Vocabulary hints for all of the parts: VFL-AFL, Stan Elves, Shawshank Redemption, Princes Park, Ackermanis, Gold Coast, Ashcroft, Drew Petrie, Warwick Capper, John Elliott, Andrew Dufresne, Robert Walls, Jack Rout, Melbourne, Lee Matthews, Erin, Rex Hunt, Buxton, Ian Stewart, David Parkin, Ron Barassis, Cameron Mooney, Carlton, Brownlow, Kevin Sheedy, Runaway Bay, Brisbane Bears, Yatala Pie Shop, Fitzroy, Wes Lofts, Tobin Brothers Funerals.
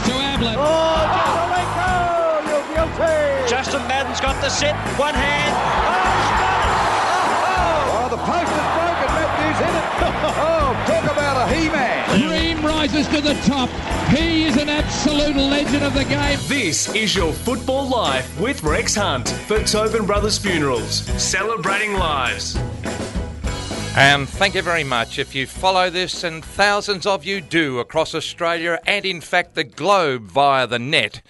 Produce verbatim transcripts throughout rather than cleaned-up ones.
goes to Ablett. Oh, Jastalenko, oh, you're guilty. Justin Madden's got the set, one hand. Oh, he's got it. Oh, oh. Oh, the post is broken, Matthews hit it. Oh, talk about a he-man. Dream rises to the top. He is an absolute legend of the game. This is your Football Life with Rex Hunt for Tobin Brothers Funerals, celebrating lives. Um, thank you very much. If you follow this, and thousands of you do across Australia and in fact the globe via the net,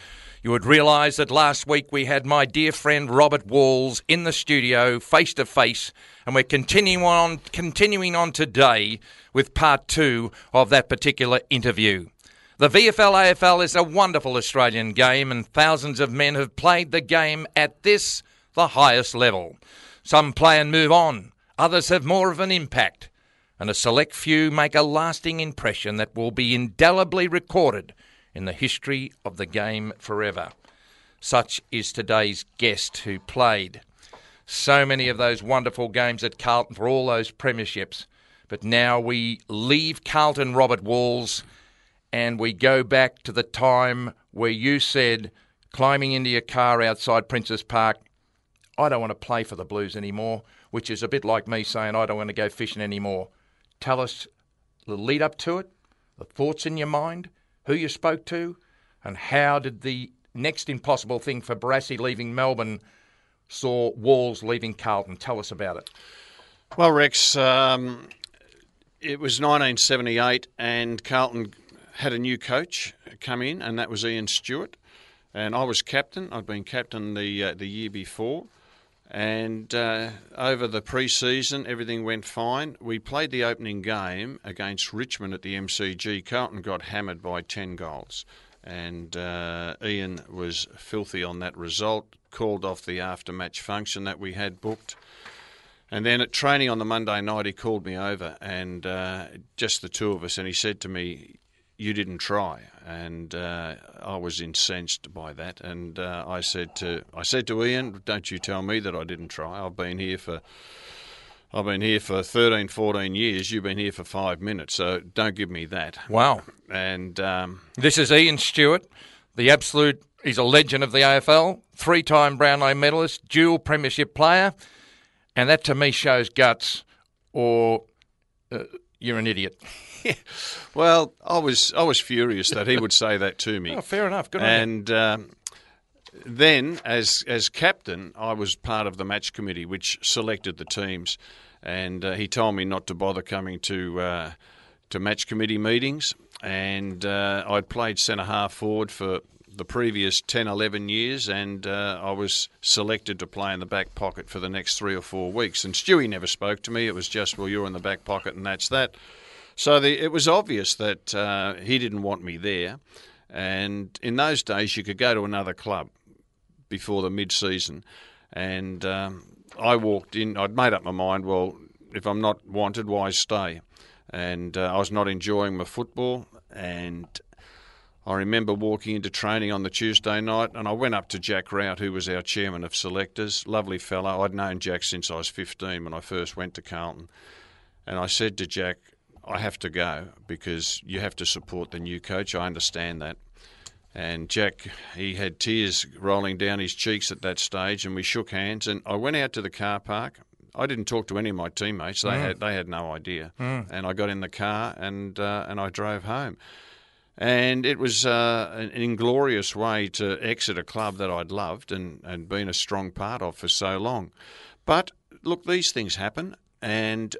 you would realise that last week we had my dear friend Robert Walls in the studio face to face, and we're continuing on, continuing on today with part two of that particular interview. The V F L A F L is a wonderful Australian game, and thousands of men have played the game at this, the highest level. Some play and move on. Others have more of an impact, and a select few make a lasting impression that will be indelibly recorded in the history of the game forever. Such is today's guest, who played so many of those wonderful games at Carlton for all those premierships. But now we leave Carlton, Robert Walls, and we go back to the time where you said, climbing into your car outside Princes Park, I don't want to play for the Blues anymore, which is a bit like me saying I don't want to go fishing anymore. Tell us the lead up to it, the thoughts in your mind, who you spoke to, and how did the next impossible thing for Barassi leaving Melbourne saw Walls leaving Carlton. Tell us about it. Well, Rex, um, it was nineteen seventy-eight and Carlton had a new coach come in, and that was Ian Stewart. And I was captain. I'd been captain the uh, the year before. And uh, over the pre-season, everything went fine. We played the opening game against Richmond at the M C G. Carlton got hammered by ten goals. And uh, Ian was filthy on that result, called off the after-match function that we had booked. And then at training on the Monday night, he called me over, and uh, just the two of us, and he said to me, "You didn't try," and uh, I was incensed by that. And uh, I said to I said to Ian, "Don't you tell me that I didn't try. I've been here for I've been here for thirteen, fourteen years. You've been here for five minutes, so don't give me that." Wow! And um, this is Ian Stewart, the absolute. He's a legend of the A F L, three-time Brownlow medalist, dual premiership player, and that to me shows guts, or uh, you're an idiot. Yeah. Well, I was I was furious that he would say that to me. Oh, fair enough. Good on you. And um, then, as as captain, I was part of the match committee, which selected the teams. And uh, he told me not to bother coming to uh, to match committee meetings. And uh, I'd played centre half forward for the previous ten, eleven years, and uh, I was selected to play in the back pocket for the next three or four weeks. And Stewie never spoke to me. It was just, well, you're in the back pocket, and that's that. So the, it was obvious that uh, he didn't want me there. And in those days, you could go to another club before the mid-season. And um, I walked in. I'd made up my mind, well, if I'm not wanted, why stay? And uh, I was not enjoying my football. And I remember walking into training on the Tuesday night, and I went up to Jack Rout, who was our chairman of selectors. Lovely fellow. I'd known Jack since I was fifteen when I first went to Carlton. And I said to Jack, "I have to go because you have to support the new coach. I understand that." And Jack, he had tears rolling down his cheeks at that stage, and we shook hands. And I went out to the car park. I didn't talk to any of my teammates. They mm. had they had no idea. Mm. And I got in the car and uh, and I drove home. And it was uh, an inglorious way to exit a club that I'd loved and, and been a strong part of for so long. But, look, these things happen. And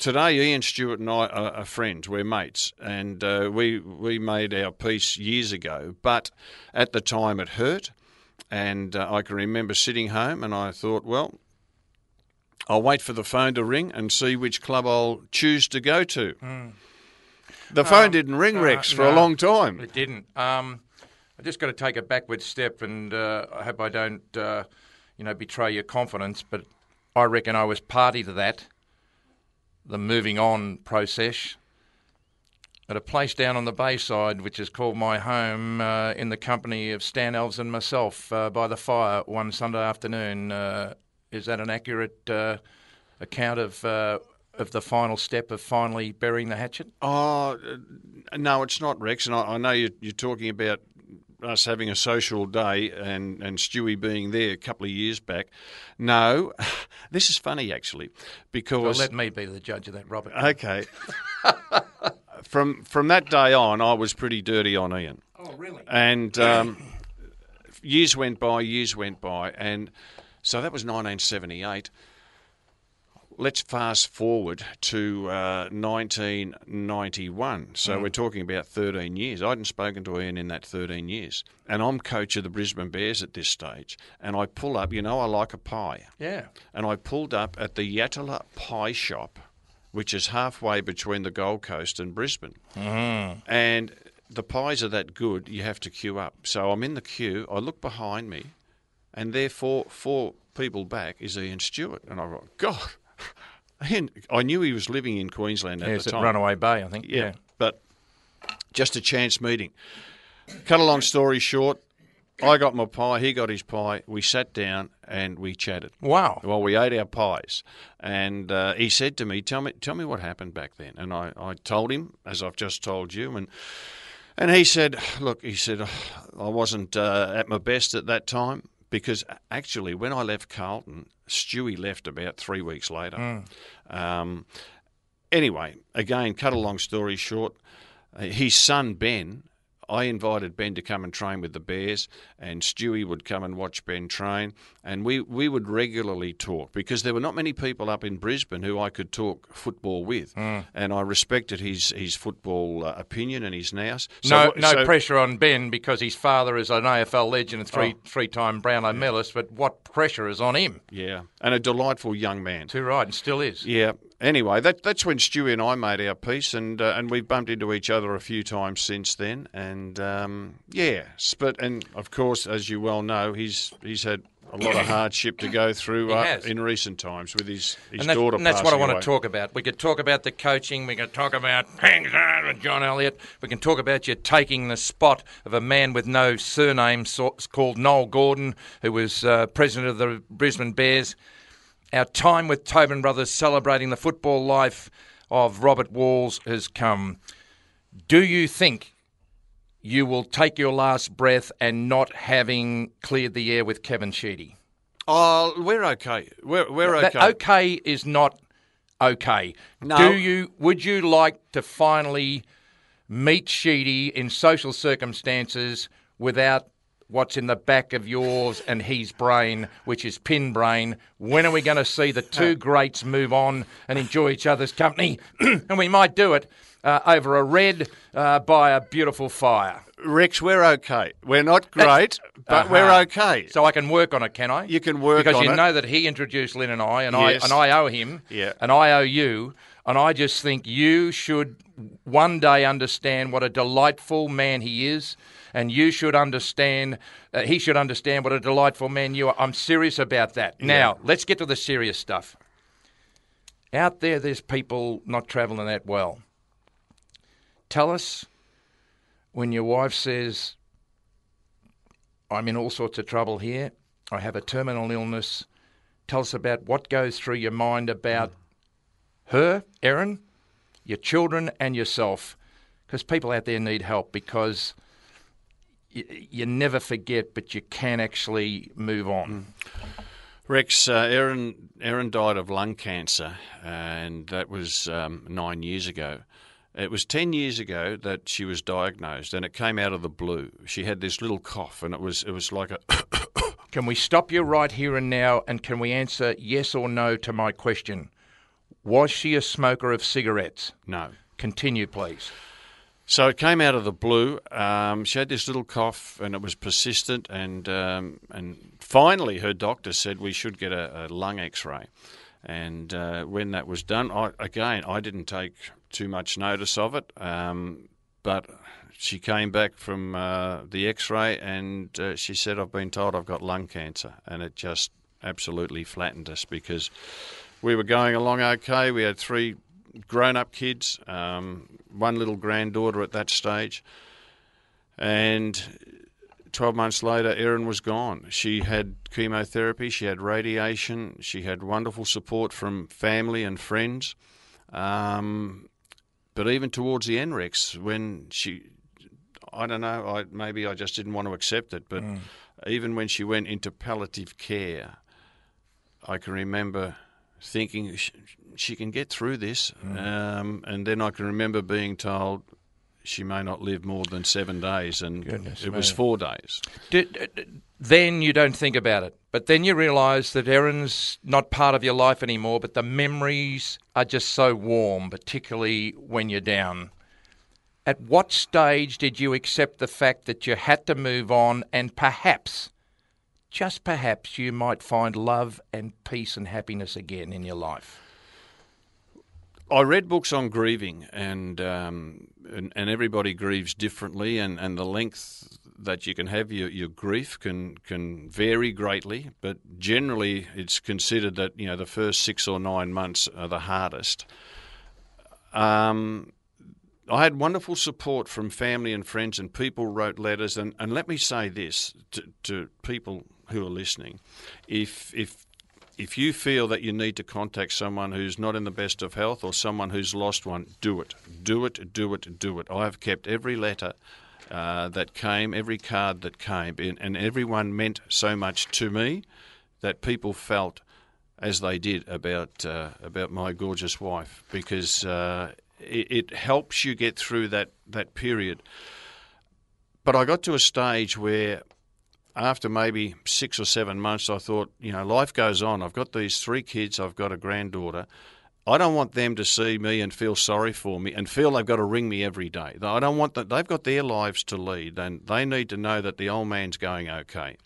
today, Ian Stewart and I are friends. We're mates, and uh, we we made our peace years ago. But at the time, it hurt, and uh, I can remember sitting home, and I thought, well, I'll wait for the phone to ring and see which club I'll choose to go to. Mm. The phone um, didn't ring, Rex, uh, for no, a long time. It didn't. Um, I just got to take a backward step, and uh, I hope I don't, uh, you know, betray your confidence. But I reckon I was party to that. The moving on process at a place down on the Bayside, which is called my home, uh, in the company of Stan Elves and myself, uh, by the fire one Sunday afternoon. Uh, is that an accurate uh, account of uh, of the final step of finally burying the hatchet? Oh, no, it's not, Rex. And I, I know you're, you're talking about us having a social day and, and Stewie being there a couple of years back. No, this is funny, actually, because... Well, let me be the judge of that, Robert. Okay. from from that day on, I was pretty dirty on Ian. Oh, really? And um, years went by, years went by. And so that was nineteen seventy-eight. Let's fast forward to uh, nineteen ninety-one. So mm. we're talking about thirteen years. I hadn't spoken to Ian in that thirteen years. And I'm coach of the Brisbane Bears at this stage. And I pull up, you know, I like a pie. Yeah. And I pulled up at the Yatala Pie Shop, which is halfway between the Gold Coast and Brisbane. Mm. And the pies are that good, you have to queue up. So I'm in the queue, I look behind me, and there four, four people back is Ian Stewart. And I go, God... And I knew he was living in Queensland at yeah, the time. Yes, at Runaway Bay, I think. Yeah, yeah, but just a chance meeting. Cut a long story short, I got my pie, he got his pie. We sat down and we chatted. Wow. Well, we ate our pies. And uh, he said to me, tell me tell me what happened back then. And I, I told him, as I've just told you, and and he said, look, he said, I wasn't uh, at my best at that time. Because actually, when I left Carlton, Stewie left about three weeks later. Mm. Um, anyway, again, cut a long story short, uh, his son Ben, I invited Ben to come and train with the Bears, and Stewie would come and watch Ben train, and we, we would regularly talk because there were not many people up in Brisbane who I could talk football with, mm. and I respected his his football uh, opinion and his nous. So, no no so, pressure on Ben because his father is an A F L legend and three, oh, three-time Brownlow yeah. medalist, but what pressure is on him? Yeah, and a delightful young man. Too right, and still is. Yeah. Anyway, that that's when Stewie and I made our peace, and uh, and we've bumped into each other a few times since then, and um, yeah, but and of course, as you well know, he's he's had a lot of hardship to go through uh, in recent times with his, his and daughter. And that's what I want away. to talk about. We could talk about the coaching. We could talk about things with John Elliott. We can talk about you taking the spot of a man with no surname so, called Noel Gordon, who was uh, president of the Brisbane Bears. Our time with Tobin Brothers celebrating the football life of Robert Walls has come. Do you think you will take your last breath and not having cleared the air with Kevin Sheedy? Oh, we're okay. We're, we're okay. That okay is not okay. No. Do you? Would you like to finally meet Sheedy in social circumstances without... What's in the back of yours and his brain, which is pin brain? When are we going to see the two greats move on and enjoy each other's company? And we might do it uh, over a red uh, by a beautiful fire. Rex, we're okay. We're not great, That's, but uh-huh. we're okay. So I can work on it, can I? You can work because on it. Because you know that he introduced Lynn and I, and, yes. I, and I owe him, yeah. and I owe you, and I just think you should one day understand what a delightful man he is. And you should understand, uh, he should understand what a delightful man you are. I'm serious about that. Yeah. Now, let's get to the serious stuff. Out there, there's people not travelling that well. Tell us when your wife says, I'm in all sorts of trouble here, I have a terminal illness. Tell us about what goes through your mind about her, Erin, your children and yourself. Because people out there need help because... You, you never forget, but you can actually move on. Rex, uh, Erin, Erin died of lung cancer, and that was um, nine years ago. It was ten years ago that she was diagnosed, and it came out of the blue. She had this little cough, and it was it was like a... Can we stop you right here and now, and can we answer yes or no to my question? Was she a smoker of cigarettes? No. Continue, please. So it came out of the blue. Um, she had this little cough, and it was persistent. And um, and finally, her doctor said we should get a, a lung X-ray. And uh, when that was done, I, again, I didn't take too much notice of it. Um, but she came back from uh, the X-ray, and uh, she said, "I've been told I've got lung cancer," and it just absolutely flattened us because we were going along okay. We had three grown-up kids, um, one little granddaughter at that stage, and twelve months later Erin was gone. She had chemotherapy, she had radiation, she had wonderful support from family and friends, Um, but even towards the end, Rex, when she, I don't know, I, maybe I just didn't want to accept it, but mm. even when she went into palliative care, I can remember thinking she, she can get through this. Mm. Um, and then I can remember being told, she may not live more than seven days, and Goodness it me. was four days. Did, then you don't think about it, but then you realise that Erin's not part of your life anymore, but the memories are just so warm, particularly when you're down. At what stage did you accept the fact that you had to move on and perhaps, just perhaps, you might find love and peace and happiness again in your life? I read books on grieving, and um, and, and everybody grieves differently, and, and the length that you can have your, your grief can can vary greatly. But generally, it's considered that you know the first six or nine months are the hardest. Um, I had wonderful support from family and friends, and people wrote letters. And, and let me say this to, to people who are listening: if if If you feel that you need to contact someone who's not in the best of health or someone who's lost one, do it. Do it, do it, do it. I have kept every letter uh, that came, every card that came, and everyone meant so much to me that people felt as they did about uh, about my gorgeous wife, because uh, it, it helps you get through that, that period. But I got to a stage where after maybe six or seven months, I thought, you know, life goes on. I've got these three kids. I've got a granddaughter. I don't want them to see me and feel sorry for me and feel they've got to ring me every day. I don't want that. They've got their lives to lead, and they need to know that the old man's going okay.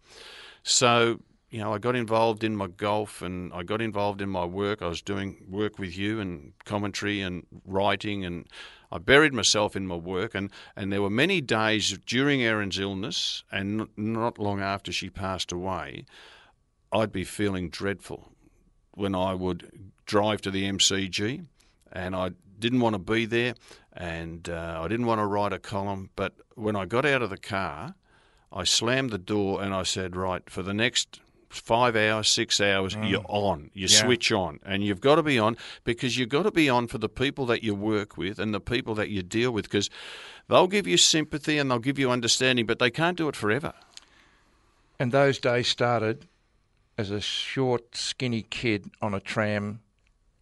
So, you know, I got involved in my golf, and I got involved in my work. I was doing work with you and commentary and writing, and I buried myself in my work, and, and there were many days during Erin's illness and not long after she passed away, I'd be feeling dreadful when I would drive to the M C G, and I didn't want to be there, and uh, I didn't want to write a column. But when I got out of the car, I slammed the door and I said, right, for the next five hours, six hours, mm. you're on. You yeah. switch on. And you've got to be on, because you've got to be on for the people that you work with and the people that you deal with, because they'll give you sympathy and they'll give you understanding, but they can't do it forever. And those days started as a short, skinny kid on a tram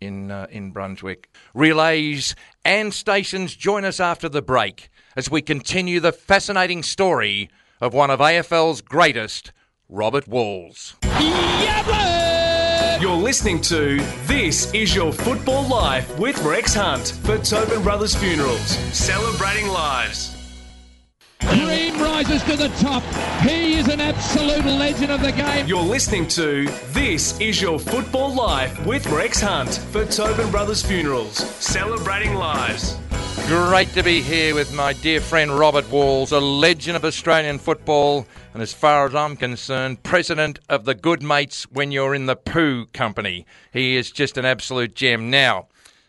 in uh, in Brunswick. Relays and stations, join us after the break as we continue the fascinating story of one of A F L's greatest, Robert Walls. You're listening to This Is Your Football Life with Rex Hunt for Tobin Brothers Funerals, celebrating lives. Dream rises to the top. He is an absolute legend of the game. You're listening to This Is Your Football Life with Rex Hunt for Tobin Brothers Funerals, celebrating lives. Great to be here with my dear friend Robert Walls, a legend of Australian football, and as far as I'm concerned, president of the Good Mates When You're in the Poo Company. He is just an absolute gem. Now,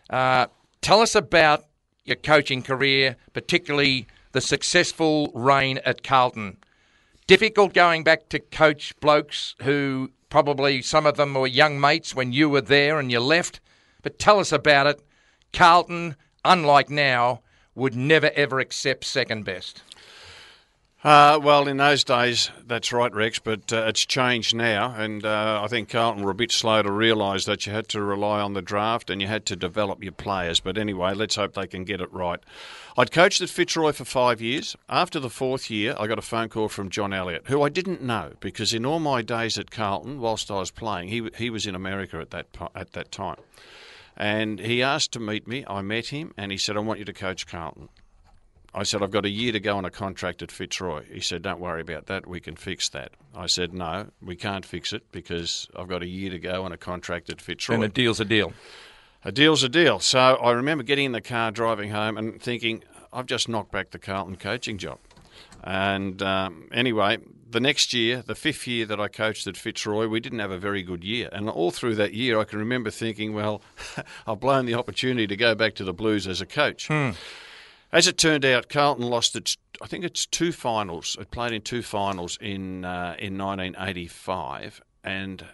uh, tell us about your coaching career, particularly the successful reign at Carlton. Difficult going back to coach blokes who probably some of them were young mates when you were there and you left, but tell us about it. Carlton, unlike now, would never, ever accept second best. Uh, well, in those days, that's right, Rex, but uh, it's changed now, and uh, I think Carlton were a bit slow to realise that you had to rely on the draft and you had to develop your players. But anyway, let's hope they can get it right. I'd coached at Fitzroy for five years. After the fourth year, I got a phone call from John Elliott, who I didn't know, because in all my days at Carlton, whilst I was playing, he he was in America at that at that time. And he asked to meet me. I met him, and he said, I want you to coach Carlton. I said, I've got a year to go on a contract at Fitzroy. He said, don't worry about that. We can fix that. I said, no, we can't fix it because I've got a year to go on a contract at Fitzroy. And a deal's a deal. A deal's a deal. So I remember getting in the car, driving home, and thinking, I've just knocked back the Carlton coaching job. And um, anyway, the next year, the fifth year that I coached at Fitzroy, we didn't have a very good year. And all through that year, I can remember thinking, well, I've blown the opportunity to go back to the Blues as a coach. Hmm. As it turned out, Carlton lost its, I think it's two finals. It played in two finals in uh, in nineteen eighty-five. And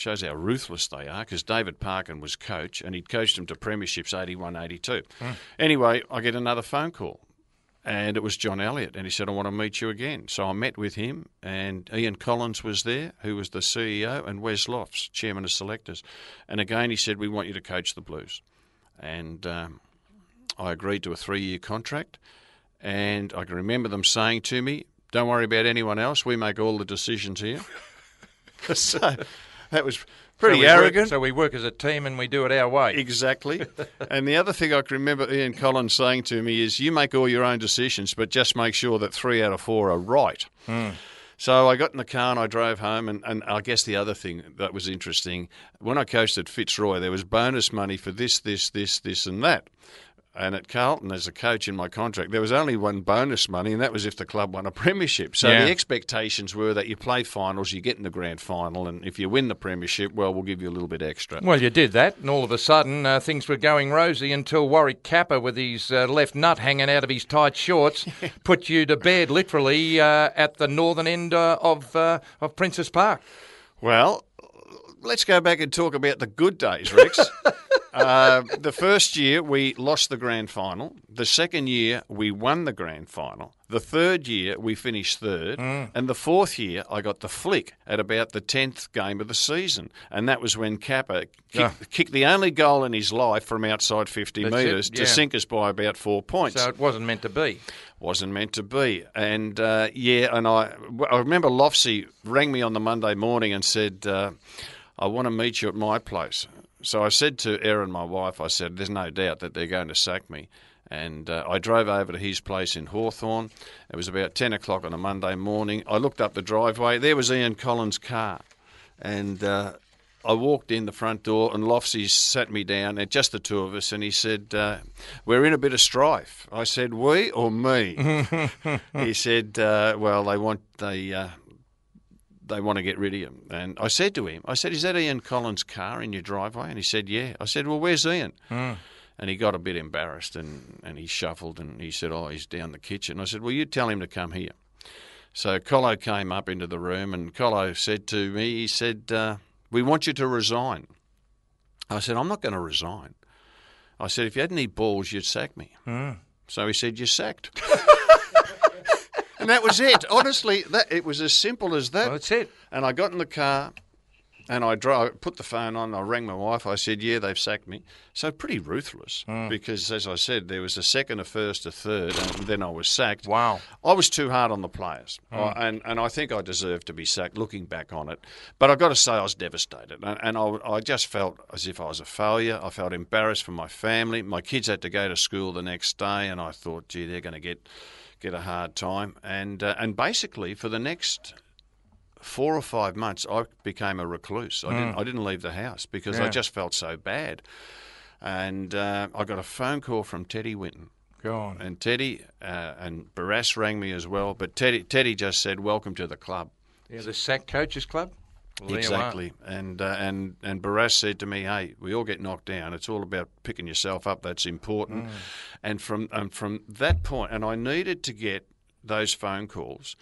shows how ruthless they are, because David Parkin was coach and he'd coached them to premierships eighty-one, eighty-two. Mm. Anyway, I get another phone call and it was John Elliott and he said, I want to meet you again. So I met with him and Ian Collins was there, who was the C E O, and Wes Lofts, chairman of selectors. And again, he said, we want you to coach the Blues. And um, I agreed to a three-year contract. And I can remember them saying to me, don't worry about anyone else. We make all the decisions here. So that was pretty so arrogant. Work, so we work as a team and we do it our way. Exactly. And the other thing I can remember Ian Collins saying to me is, you make all your own decisions, but just make sure that three out of four are right. Mm. So I got in the car and I drove home, and, and I guess the other thing that was interesting, when I coached at Fitzroy, there was bonus money for this, this, this, this and that. And at Carlton, as a coach in my contract, there was only one bonus money, and that was if the club won a premiership. So yeah. The expectations were that you play finals, you get in the grand final, and if you win the premiership, well, we'll give you a little bit extra. Well, you did that, and all of a sudden uh, things were going rosy until Warwick Capper, with his uh, left nut hanging out of his tight shorts, put you to bed literally uh, at the northern end uh, of uh, of Princes Park. Well, let's go back and talk about the good days, Rex. Uh, the first year we lost the grand final. The second year we won the grand final. The third year we finished third. Mm. And the fourth year I got the flick at about the tenth game of the season. And that was when Capper kick, oh. kicked the only goal in his life from outside fifty That's metres it, yeah. to sink us by about four points. So it wasn't meant to be. Wasn't meant to be. And uh, yeah, and I, I remember Loftsy rang me on the Monday morning and said, uh, I want to meet you at my place. So I said to Erin, my wife, I said, there's no doubt that they're going to sack me. And uh, I drove over to his place in Hawthorne. It was about ten o'clock on a Monday morning. I looked up the driveway. There was Ian Collins' car. And uh, I walked in the front door and Loftsy sat me down, and just the two of us, and he said, uh, we're in a bit of strife. I said, we or me? He said, uh, well, they want the... Uh, They want to get rid of him. And I said to him, I said, is that Ian Collins' car in your driveway? And he said, yeah. I said, well, where's Ian? Mm. And he got a bit embarrassed and, and he shuffled and he said, oh, he's down the kitchen. I said, well, you tell him to come here. So Colo came up into the room and Colo said to me, he said, uh, we want you to resign. I said, I'm not going to resign. I said, if you had any balls, you'd sack me. Mm. So he said, you're sacked. And that was it. Honestly, that it was as simple as that. Well, that's it. And I got in the car and I drove, put the phone on, I rang my wife. I said, yeah, they've sacked me. So pretty ruthless mm. because, as I said, there was a second, a first, a third, and then I was sacked. Wow. I was too hard on the players. Mm. I, and, and I think I deserved to be sacked looking back on it. But I've got to say I was devastated. And, and I, I just felt as if I was a failure. I felt embarrassed for my family. My kids had to go to school the next day and I thought, gee, they're going to get... get a hard time, and uh, and basically for the next four or five months I became a recluse. I, mm. didn't, I didn't leave the house because yeah. I just felt so bad. And uh, I got a phone call from Teddy Winton. Go on. And Teddy uh, and Barassi rang me as well, but Teddy Teddy just said, welcome to the club. Yeah, the S A C Coaches Club. Well, exactly. And uh, and and Barassi said to me, hey, we all get knocked down. It's all about picking yourself up. That's important. Mm. And from um, from that point, and I needed to get those phone calls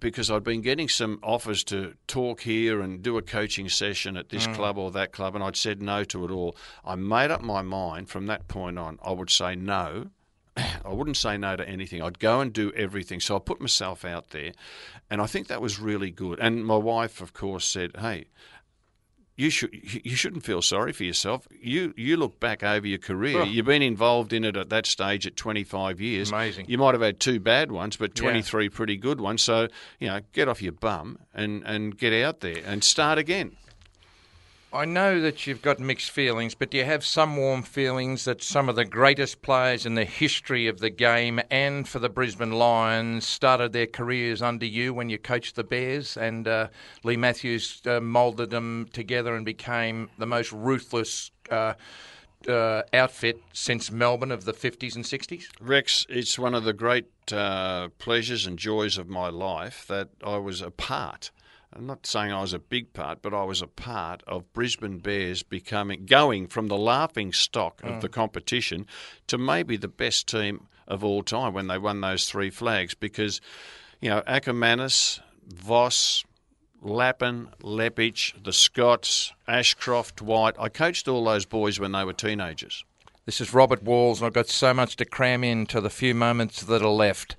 because I'd been getting some offers to talk here and do a coaching session at this mm. club or that club, and I'd said no to it all. I made up my mind from that point on I would say no. I wouldn't say no to anything. I'd go and do everything. So I put myself out there, and I think that was really good. And my wife, of course, said, hey, you should you shouldn't feel sorry for yourself. You you look back over your career. Oh. You've been involved in it at that stage at twenty-five years. Amazing. You might have had two bad ones, but twenty-three yeah. pretty good ones. So, you know, get off your bum and, and get out there and start again. I know that you've got mixed feelings, but do you have some warm feelings that some of the greatest players in the history of the game and for the Brisbane Lions started their careers under you when you coached the Bears, and uh, Lee Matthews uh, moulded them together and became the most ruthless uh, uh, outfit since Melbourne of the fifties and sixties? Rex, it's one of the great uh, pleasures and joys of my life that I was a part of. I'm not saying I was a big part, but I was a part of Brisbane Bears becoming, going from the laughing stock of mm. the competition to maybe the best team of all time when they won those three flags because, you know, Ackermanis, Voss, Lappin, Leppich, the Scots, Ashcroft, White. I coached all those boys when they were teenagers. This is Robert Walls, and I've got so much to cram into the few moments that are left.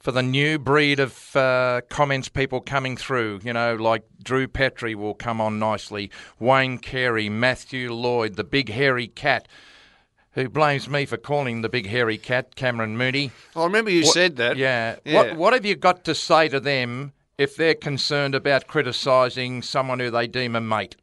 For the new breed of uh, comments people coming through, you know, like Drew Petrie will come on nicely, Wayne Carey, Matthew Lloyd, the big hairy cat, who blames me for calling the big hairy cat Cameron Mooney. I remember you what, said that. Yeah. yeah. What, what have you got to say to them if they're concerned about criticising someone who they deem a mate?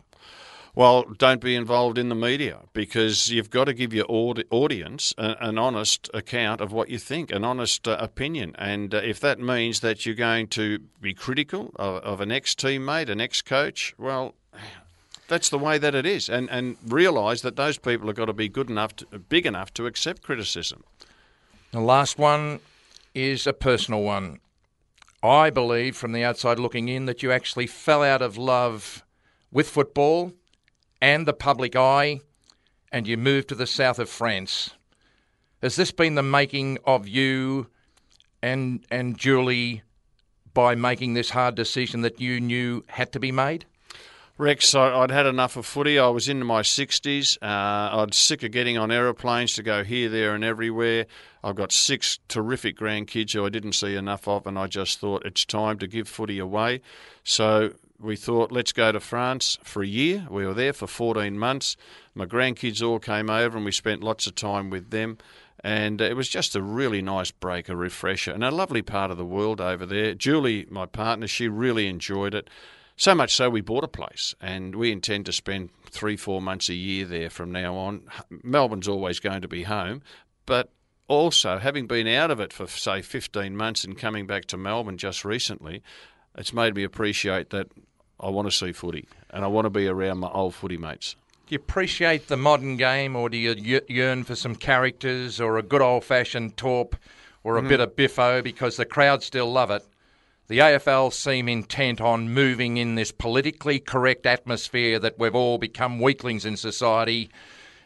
Well, don't be involved in the media, because you've got to give your aud- audience a- an honest account of what you think, an honest uh, opinion. And uh, if that means that you're going to be critical of, of an ex-teammate, an ex-coach, well, that's the way that it is. And, and realise that those people have got to be good enough, to, big enough to accept criticism. The last one is a personal one. I believe, from the outside looking in, that you actually fell out of love with football and the public eye, and you moved to the south of France. Has this been the making of you and and Julie by making this hard decision that you knew had to be made? Rex, I'd had enough of footy. I was into my sixties. Uh, I'd sick of getting on aeroplanes to go here, there and everywhere. I've got six terrific grandkids who I didn't see enough of, and I just thought it's time to give footy away. So we thought, let's go to France for a year. We were there for fourteen months. My grandkids all came over and we spent lots of time with them. And it was just a really nice break, a refresher, and a lovely part of the world over there. Julie, my partner, she really enjoyed it. So much so we bought a place, and we intend to spend three, four months a year there from now on. Melbourne's always going to be home, but also having been out of it for, say, fifteen months and coming back to Melbourne just recently, it's made me appreciate that I want to see footy and I want to be around my old footy mates. Do you appreciate the modern game, or do you yearn for some characters or a good old-fashioned torp or a mm. bit of biffo, because the crowd still love it? The A F L seem intent on moving in this politically correct atmosphere that we've all become weaklings in society.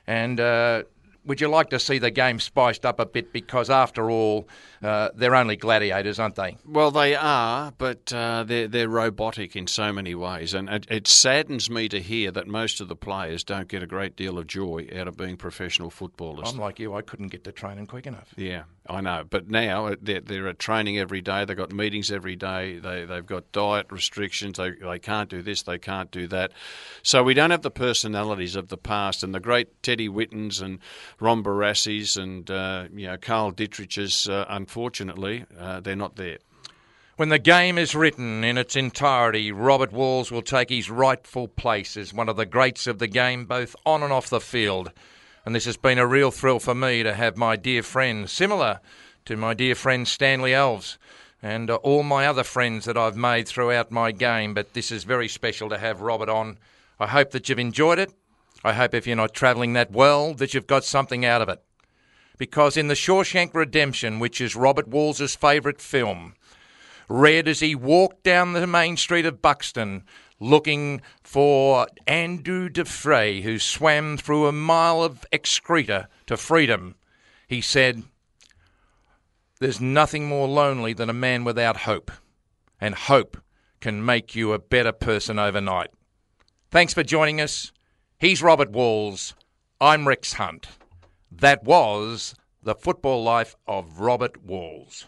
And uh, would you like to see the game spiced up a bit? Because after all, uh, they're only gladiators, aren't they? Well, they are, but uh, they're, they're robotic in so many ways. And it, it saddens me to hear that most of the players don't get a great deal of joy out of being professional footballers. I'm like you. I couldn't get to training quick enough. Yeah. I know, but now they're, they're at training every day. They've got meetings every day. They, they've got diet restrictions. They, they can't do this. They can't do that. So we don't have the personalities of the past, and the great Teddy Wittons and Ron Barassis and uh, you know, Carl Dittrich's, uh, unfortunately, uh, they're not there. When the game is written in its entirety, Robert Walls will take his rightful place as one of the greats of the game, both on and off the field. And this has been a real thrill for me to have my dear friend, similar to my dear friend Stanley Elves, and all my other friends that I've made throughout my game. But this is very special to have Robert on. I hope that you've enjoyed it. I hope if you're not travelling that well, that you've got something out of it. Because in The Shawshank Redemption, which is Robert Walls' favourite film, read as he walked down the main street of Buxton, looking for Andrew Dufresne, who swam through a mile of excreta to freedom, he said, "There's nothing more lonely than a man without hope, and hope can make you a better person overnight." Thanks for joining us. He's Robert Walls. I'm Rex Hunt. That was The Football Life of Robert Walls.